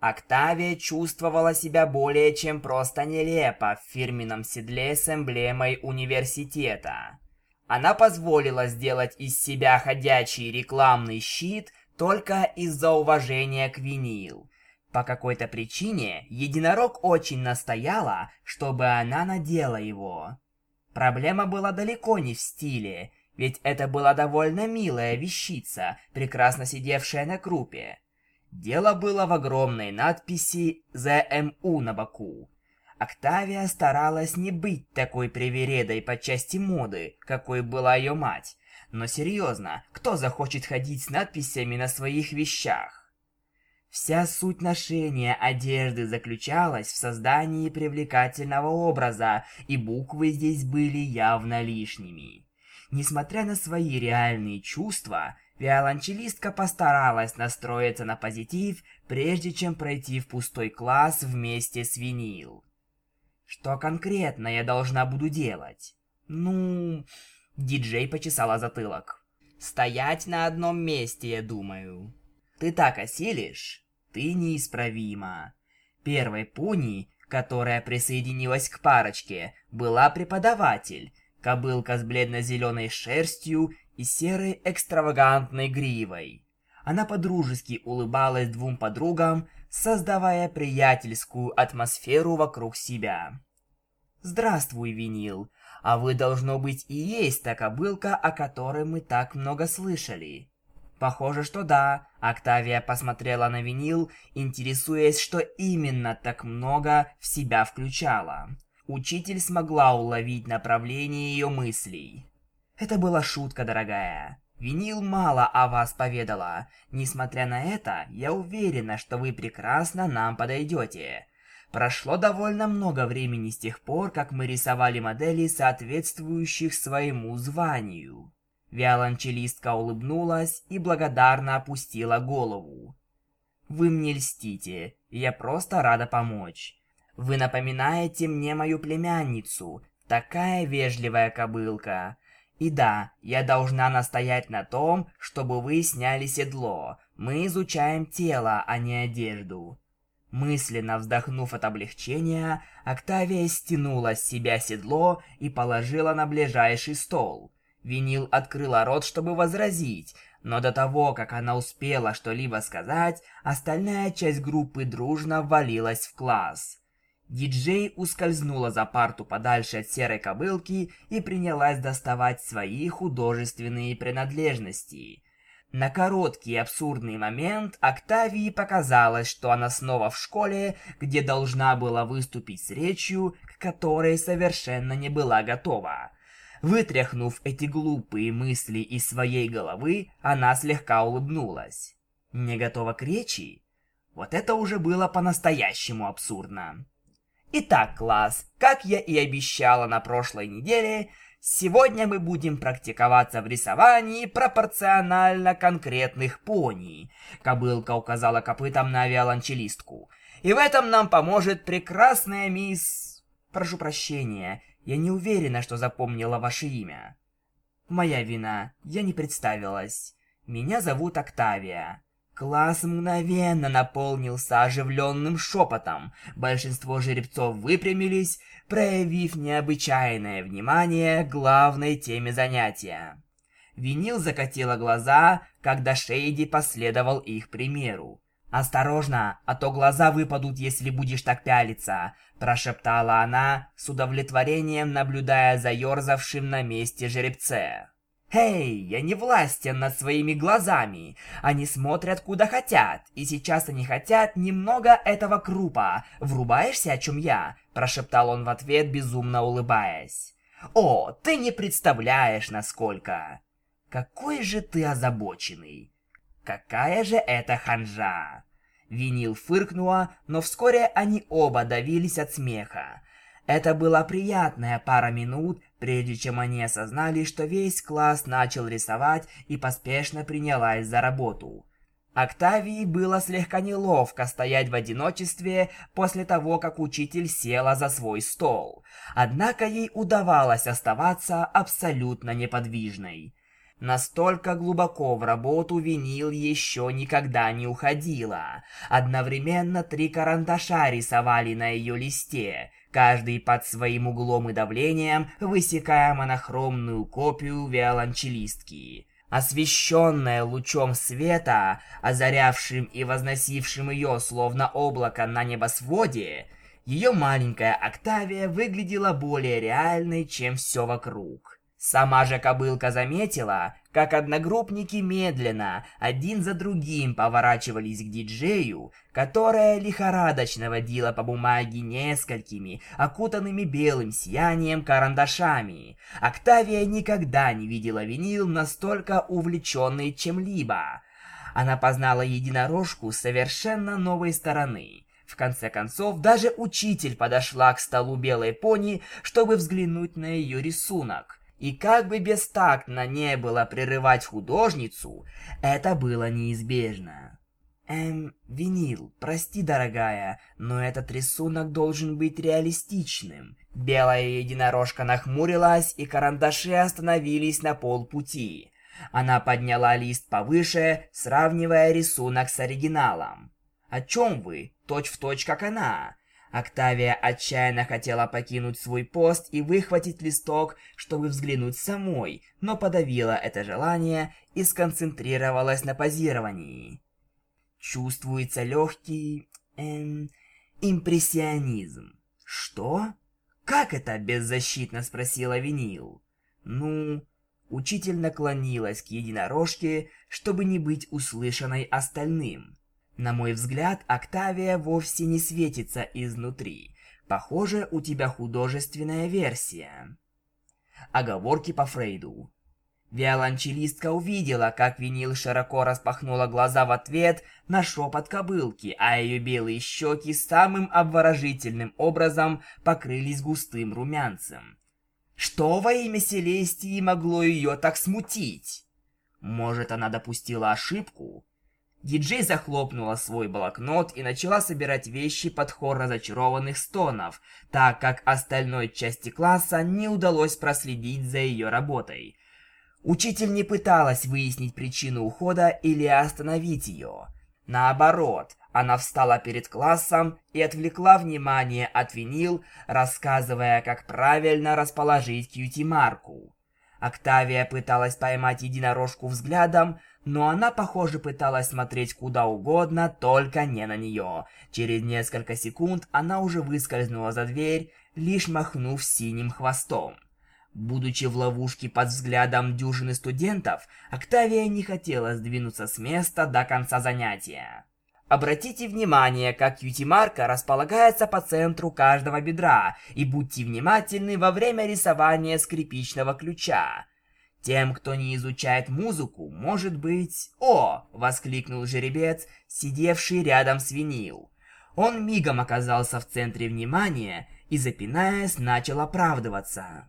Октавия чувствовала себя более чем просто нелепо в фирменном седле с эмблемой университета. Она позволила сделать из себя ходячий рекламный щит только из-за уважения к Винил. По какой-то причине Единорог очень настояла, чтобы она надела его. Проблема была далеко не в стиле, ведь это была довольно милая вещица, прекрасно сидевшая на крупе. Дело было в огромной надписи «ЗМУ» на боку. Октавия старалась не быть такой привередой по части моды, какой была ее мать. Но серьезно, кто захочет ходить с надписями на своих вещах? Вся суть ношения одежды заключалась в создании привлекательного образа, и буквы здесь были явно лишними. Несмотря на свои реальные чувства, виолончелистка постаралась настроиться на позитив, прежде чем пройти в пустой класс вместе с Винил. Что конкретно я должна буду делать? Диджей почесала затылок. Стоять на одном месте, я думаю. Ты так осилишь? Ты неисправима. Первой пуни, которая присоединилась к парочке, была преподаватель, кобылка с бледно-зеленой шерстью и серой экстравагантной гривой. Она подружески улыбалась двум подругам, создавая приятельскую атмосферу вокруг себя. «Здравствуй, Винил, а вы, должно быть, и есть та кобылка, о которой мы так много слышали». «Похоже, что да», — Октавия посмотрела на Винил, интересуясь, что именно так много в себя включала. Учитель смогла уловить направление ее мыслей. «Это была шутка, дорогая. Винил мало о вас поведала. Несмотря на это, я уверена, что вы прекрасно нам подойдете. Прошло довольно много времени с тех пор, как мы рисовали модели, соответствующих своему званию». Виолончелистка улыбнулась и благодарно опустила голову. «Вы мне льстите, я просто рада помочь. Вы напоминаете мне мою племянницу, такая вежливая кобылка. И да, я должна настоять на том, чтобы вы сняли седло. Мы изучаем тело, а не одежду». Мысленно вздохнув от облегчения, Октавия стянула с себя седло и положила на ближайший стол. Винил открыла рот, чтобы возразить, но до того, как она успела что-либо сказать, остальная часть группы дружно ввалилась в класс. Диджей ускользнула за парту подальше от серой кобылки и принялась доставать свои художественные принадлежности. На короткий абсурдный момент Октавии показалось, что она снова в школе, где должна была выступить с речью, к которой совершенно не была готова. Вытряхнув эти глупые мысли из своей головы, она слегка улыбнулась. «Не готова к речи? Вот это уже было по-настоящему абсурдно». Итак, класс, как я и обещала на прошлой неделе, сегодня мы будем практиковаться в рисовании пропорционально конкретных пони. Кобылка указала копытом на виолончелистку. И в этом нам поможет прекрасная мисс... Прошу прощения, я не уверена, что запомнила ваше имя. Моя вина, я не представилась. Меня зовут Октавия. Класс мгновенно наполнился оживленным шепотом. Большинство жеребцов выпрямились, проявив необычайное внимание к главной теме занятия. Винил закатила глаза, когда Шейди последовал их примеру. «Осторожно, а то глаза выпадут, если будешь так пялиться», – прошептала она, с удовлетворением наблюдая за ерзавшим на месте жеребце. «Эй, я не властен над своими глазами. Они смотрят, куда хотят, и сейчас они хотят немного этого крупа. Врубаешься, о чем я?» – прошептал он в ответ, безумно улыбаясь. «О, ты не представляешь, насколько!» «Какой же ты озабоченный! Какая же это ханжа!» Винил фыркнула, но вскоре они оба давились от смеха. Это была приятная пара минут, прежде чем они осознали, что весь класс начал рисовать и поспешно принялась за работу. Октавии было слегка неловко стоять в одиночестве после того, как учитель села за свой стол. Однако ей удавалось оставаться абсолютно неподвижной. Настолько глубоко в работу Винил еще никогда не уходила. Одновременно 3 карандаша рисовали на ее листе, каждый под своим углом и давлением, высекая монохромную копию виолончелистки. Освещенная лучом света, озарявшим и возносившим ее словно облако на небосводе, ее маленькая Октавия выглядела более реальной, чем все вокруг. Сама же кобылка заметила, как одногруппники медленно, один за другим поворачивались к диджею, которая лихорадочно водила по бумаге несколькими, окутанными белым сиянием карандашами. Октавия никогда не видела Винил настолько увлеченной чем-либо. Она познала единорожку с совершенно новой стороны. В конце концов, даже учитель подошла к столу белой пони, чтобы взглянуть на ее рисунок. И как бы бестактно не было прерывать художницу, это было неизбежно. Винил, прости, дорогая, но этот рисунок должен быть реалистичным». Белая единорожка нахмурилась, и карандаши остановились на полпути. Она подняла лист повыше, сравнивая рисунок с оригиналом. «О чем вы? Точь-в-точь, как она». Октавия отчаянно хотела покинуть свой пост и выхватить листок, чтобы взглянуть самой, но подавила это желание и сконцентрировалась на позировании. Чувствуется легкий... импрессионизм. «Что? Как это?» – беззащитно спросила Винил. «Ну...» Учитель наклонилась к единорожке, чтобы не быть услышанной остальным. На мой взгляд, Октавия вовсе не светится изнутри. Похоже, у тебя художественная версия. Оговорки по Фрейду. Виолончелистка увидела, как Винил широко распахнула глаза в ответ на шепот кобылки, а ее белые щеки самым обворожительным образом покрылись густым румянцем. Что во имя Селестии могло ее так смутить? Может, она допустила ошибку? Диджей захлопнула свой блокнот и начала собирать вещи под хор разочарованных стонов, так как остальной части класса не удалось проследить за ее работой. Учитель не пыталась выяснить причину ухода или остановить ее. Наоборот, она встала перед классом и отвлекла внимание от Винил, рассказывая, как правильно расположить кьюти-марку. Октавия пыталась поймать единорожку взглядом, но она, похоже, пыталась смотреть куда угодно, только не на нее. Через несколько секунд она уже выскользнула за дверь, лишь махнув синим хвостом. Будучи в ловушке под взглядом дюжины студентов, Октавия не хотела сдвинуться с места до конца занятия. Обратите внимание, как кьюти-марка располагается по центру каждого бедра, и будьте внимательны во время рисования скрипичного ключа. Тем, кто не изучает музыку, может быть... «О!» — воскликнул жеребец, сидевший рядом с Винил. Он мигом оказался в центре внимания и, запинаясь, начал оправдываться.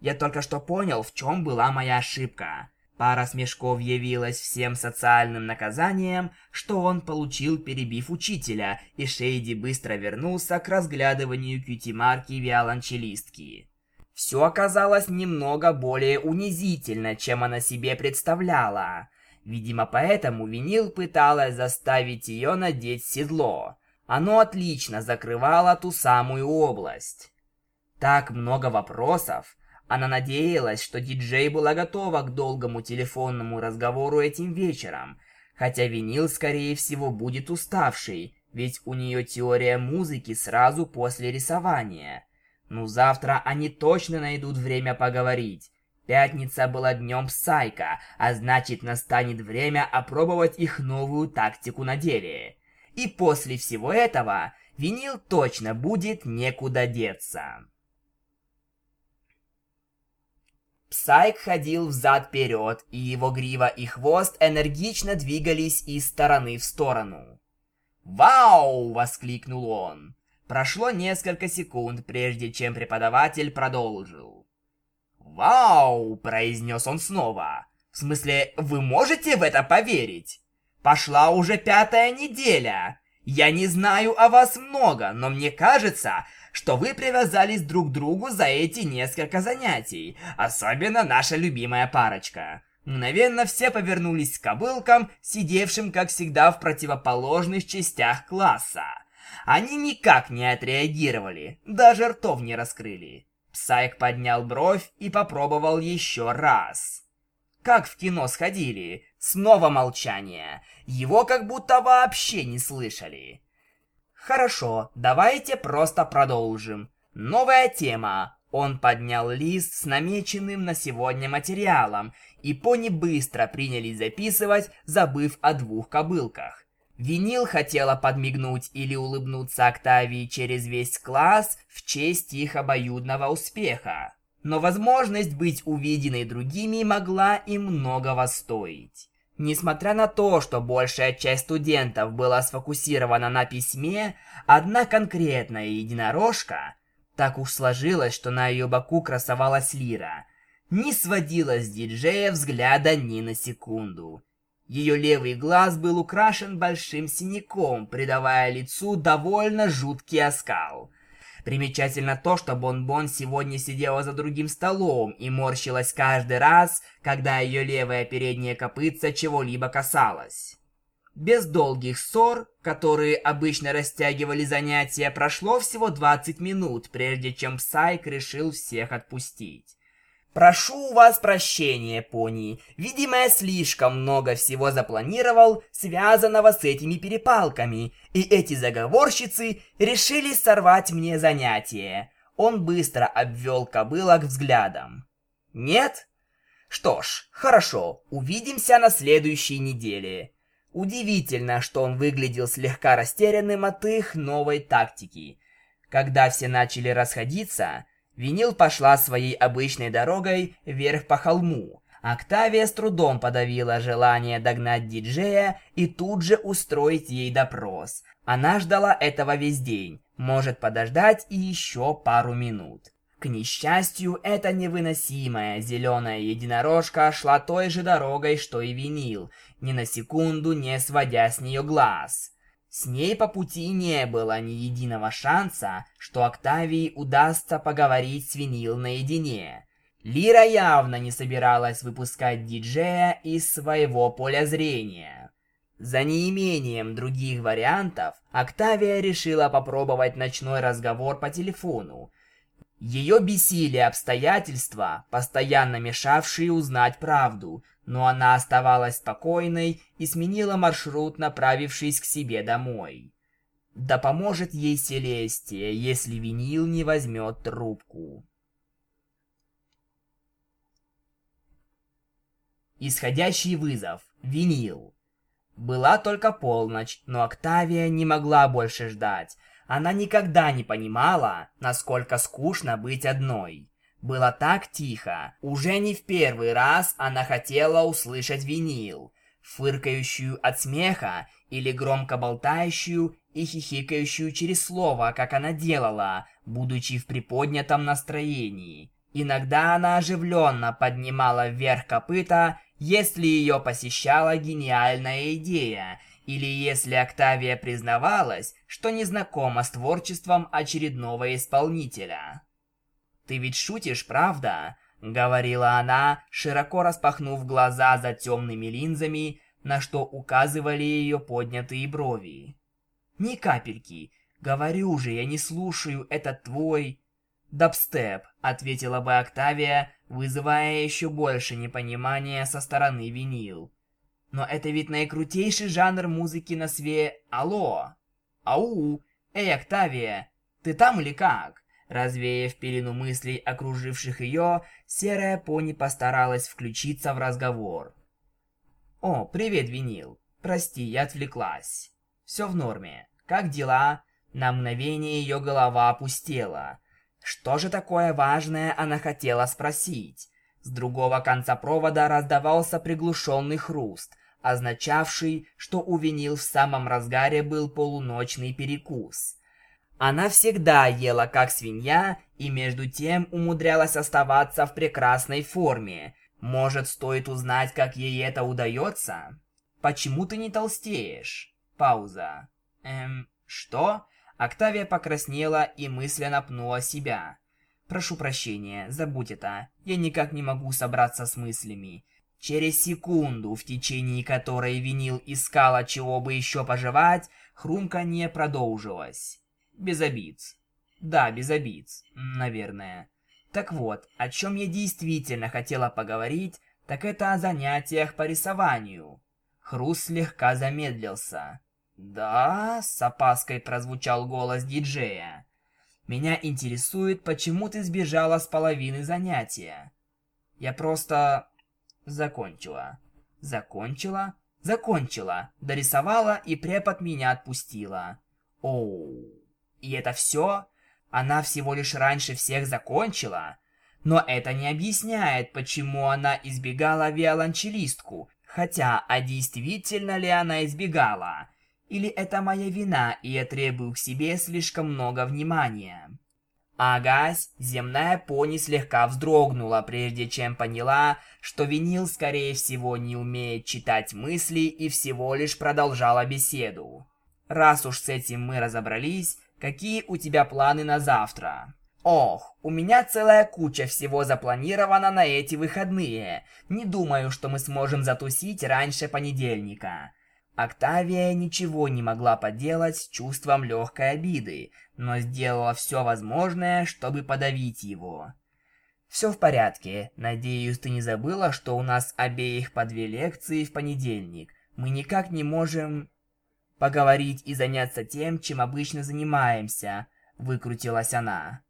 Я только что понял, в чем была моя ошибка». Пара смешков явилась всем социальным наказанием, что он получил, перебив учителя, и Шейди быстро вернулся к разглядыванию кьюти-марки виолончелистки. Все оказалось немного более унизительно, чем она себе представляла. Видимо, поэтому Винил пыталась заставить ее надеть седло. Оно отлично закрывало ту самую область. Так много вопросов. Она надеялась, что диджей была готова к долгому телефонному разговору этим вечером, хотя Винил, скорее всего, будет уставшей, ведь у нее теория музыки сразу после рисования. Но завтра они точно найдут время поговорить. Пятница была днем Псайка, а значит, настанет время опробовать их новую тактику на деле. И после всего этого Винил точно будет некуда деться. Псайк ходил взад-вперед, и его грива и хвост энергично двигались из стороны в сторону. «Вау!» – воскликнул он. Прошло несколько секунд, прежде чем преподаватель продолжил. «Вау!» – произнес он снова. «В смысле, вы можете в это поверить? Пошла уже 5-я неделя. Я не знаю о вас много, но мне кажется, что вы привязались друг к другу за эти несколько занятий, особенно наша любимая парочка». Мгновенно все повернулись к кобылкам, сидевшим, как всегда, в противоположных частях класса. Они никак не отреагировали, даже ртов не раскрыли. Псайк поднял бровь и попробовал еще раз. Как в кино сходили, снова молчание. Его как будто вообще не слышали. Хорошо, давайте просто продолжим. Новая тема. Он поднял лист с намеченным на сегодня материалом, и пони быстро принялись записывать, забыв о двух кобылках. Винил хотела подмигнуть или улыбнуться Октавии через весь класс в честь их обоюдного успеха. Но возможность быть увиденной другими могла и многого стоить. Несмотря на то, что большая часть студентов была сфокусирована на письме, одна конкретная единорожка, так уж сложилось, что на ее боку красовалась лира, не сводила с диджея взгляда ни на секунду. Ее левый глаз был украшен большим синяком, придавая лицу довольно жуткий оскал. Примечательно то, что Бон-Бон сегодня сидела за другим столом и морщилась каждый раз, когда ее левое переднее копытце чего-либо касалось. Без долгих ссор, которые обычно растягивали занятия, прошло всего 20 минут, прежде чем Псайк решил всех отпустить. «Прошу у вас прощения, пони. Видимо, я слишком много всего запланировал, связанного с этими перепалками, и эти заговорщицы решили сорвать мне занятие». Он быстро обвел кобылок взглядом. «Нет? Что ж, хорошо, увидимся на следующей неделе». Удивительно, что он выглядел слегка растерянным от их новой тактики. Когда все начали расходиться, Винил пошла своей обычной дорогой вверх по холму. Октавия с трудом подавила желание догнать диджея и тут же устроить ей допрос. Она ждала этого весь день, может подождать и еще пару минут. К несчастью, эта невыносимая зеленая единорожка шла той же дорогой, что и Винил, ни на секунду не сводя с нее глаз. С ней по пути не было ни единого шанса, что Октавии удастся поговорить с Винил наедине. Лира явно не собиралась выпускать диджея из своего поля зрения. За неимением других вариантов, Октавия решила попробовать ночной разговор по телефону. Ее бесили обстоятельства, постоянно мешавшие узнать правду, но она оставалась спокойной и сменила маршрут, направившись к себе домой. Да поможет ей Селестия, если Винил не возьмет трубку. Исходящий вызов. Винил. Была только полночь, но Октавия не могла больше ждать. Она никогда не понимала, насколько скучно быть одной. Было так тихо. Уже не в первый раз она хотела услышать Винил, фыркающую от смеха или громко болтающую и хихикающую через слово, как она делала, будучи в приподнятом настроении. Иногда она оживленно поднимала вверх копыта, если ее посещала гениальная идея, или если Октавия признавалась, что не знакома с творчеством очередного исполнителя. «Ты ведь шутишь, правда?» — говорила она, широко распахнув глаза за темными линзами, на что указывали ее поднятые брови. «Ни капельки. Говорю же, я не слушаю этот твой...» «Дабстеп», — ответила бы Октавия, вызывая еще больше непонимания со стороны Винил. «Но это ведь наикрутейший жанр музыки на свете. Алло! Ау! Эй, Октавия! Ты там или как?» Развеяв пелену мыслей, окруживших ее, серая пони постаралась включиться в разговор. «О, привет, Винил. Прости, я отвлеклась. Все в норме. Как дела?» На мгновение ее голова опустела. Что же такое важное она хотела спросить? С другого конца провода раздавался приглушенный хруст, означавший, что у Винил в самом разгаре был полуночный перекус. Она всегда ела как свинья и между тем умудрялась оставаться в прекрасной форме. Может, стоит узнать, как ей это удается? «Почему ты не толстеешь?» Пауза. Что?» Октавия покраснела и мысленно пнула себя. «Прошу прощения, забудь это. Я никак не могу собраться с мыслями». Через секунду, в течение которой Винил искала, чего бы еще пожевать, хрумканье продолжилось. «Без обид». «Да, без обид. Наверное». Так вот, о чем я действительно хотела поговорить, так это о занятиях по рисованию. Хруст слегка замедлился. «Да?» — с опаской прозвучал голос диджея. «Меня интересует, почему ты сбежала с половины занятия». «Я просто... закончила». «Закончила?» «Закончила. Дорисовала, и препод меня отпустила». «Оу... И это все? Она всего лишь раньше всех закончила? Но это не объясняет, почему она избегала виолончелистку. Хотя, а действительно ли она избегала? Или это моя вина, и я требую к себе слишком много внимания?» Агась, земная пони, слегка вздрогнула, прежде чем поняла, что Винил, скорее всего, не умеет читать мысли и всего лишь продолжала беседу. «Раз уж с этим мы разобрались, какие у тебя планы на завтра?» «Ох, у меня целая куча всего запланирована на эти выходные. Не думаю, что мы сможем затусить раньше понедельника». Октавия ничего не могла поделать с чувством легкой обиды, но сделала все возможное, чтобы подавить его. «Все в порядке. Надеюсь, ты не забыла, что у нас обеих по 2 лекции в понедельник. Мы никак не можем... поговорить и заняться тем, чем обычно занимаемся», — выкрутилась она.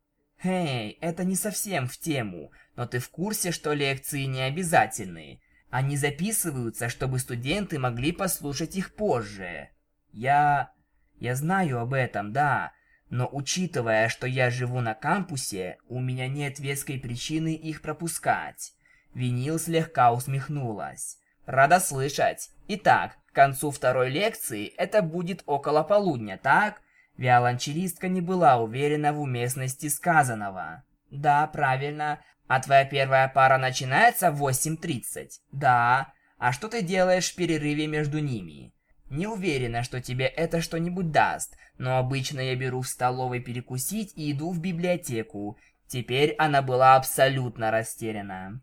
«Эй, это не совсем в тему, но ты в курсе, что лекции не обязательны? Они записываются, чтобы студенты могли послушать их позже». «Я знаю об этом, да, но учитывая, что я живу на кампусе, у меня нет веской причины их пропускать». Винил слегка усмехнулась. «Рада слышать. Итак, к концу второй лекции это будет около полудня, так?» Виолончелистка не была уверена в уместности сказанного. «Да, правильно. А твоя первая пара начинается в 8:30?» «Да. А что ты делаешь в перерыве между ними?» «Не уверена, что тебе это что-нибудь даст, но обычно я беру в столовой перекусить и иду в библиотеку». Теперь она была абсолютно растеряна.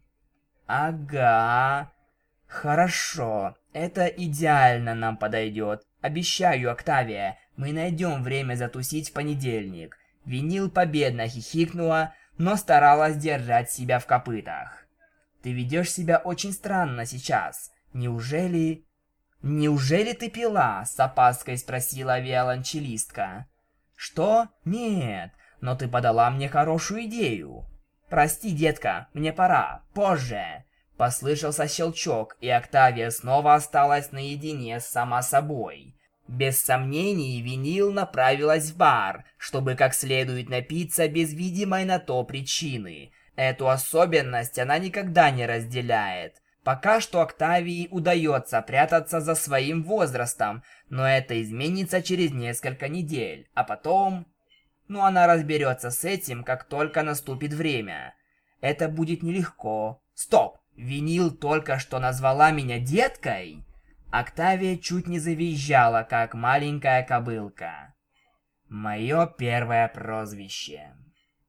«Ага. Хорошо. Это идеально нам подойдет. Обещаю, Октавия, мы найдем время затусить в понедельник». Винил победно хихикнула, но старалась держать себя в копытах. «Ты ведешь себя очень странно сейчас. Неужели... неужели ты пила?» — с опаской спросила виолончелистка. «Что? Нет, но ты подала мне хорошую идею». «Прости, детка, мне пора. Позже». Послышался щелчок, и Октавия снова осталась наедине с сама собой. Без сомнений, Винил направилась в бар, чтобы как следует напиться без видимой на то причины. Эту особенность она никогда не разделяет. Пока что Октавии удается прятаться за своим возрастом, но это изменится через несколько недель, а потом... Ну, она разберется с этим, как только наступит время. Это будет нелегко. Стоп! Винил только что назвала меня деткой? Октавия чуть не завизжала, как маленькая кобылка. «Мое первое прозвище».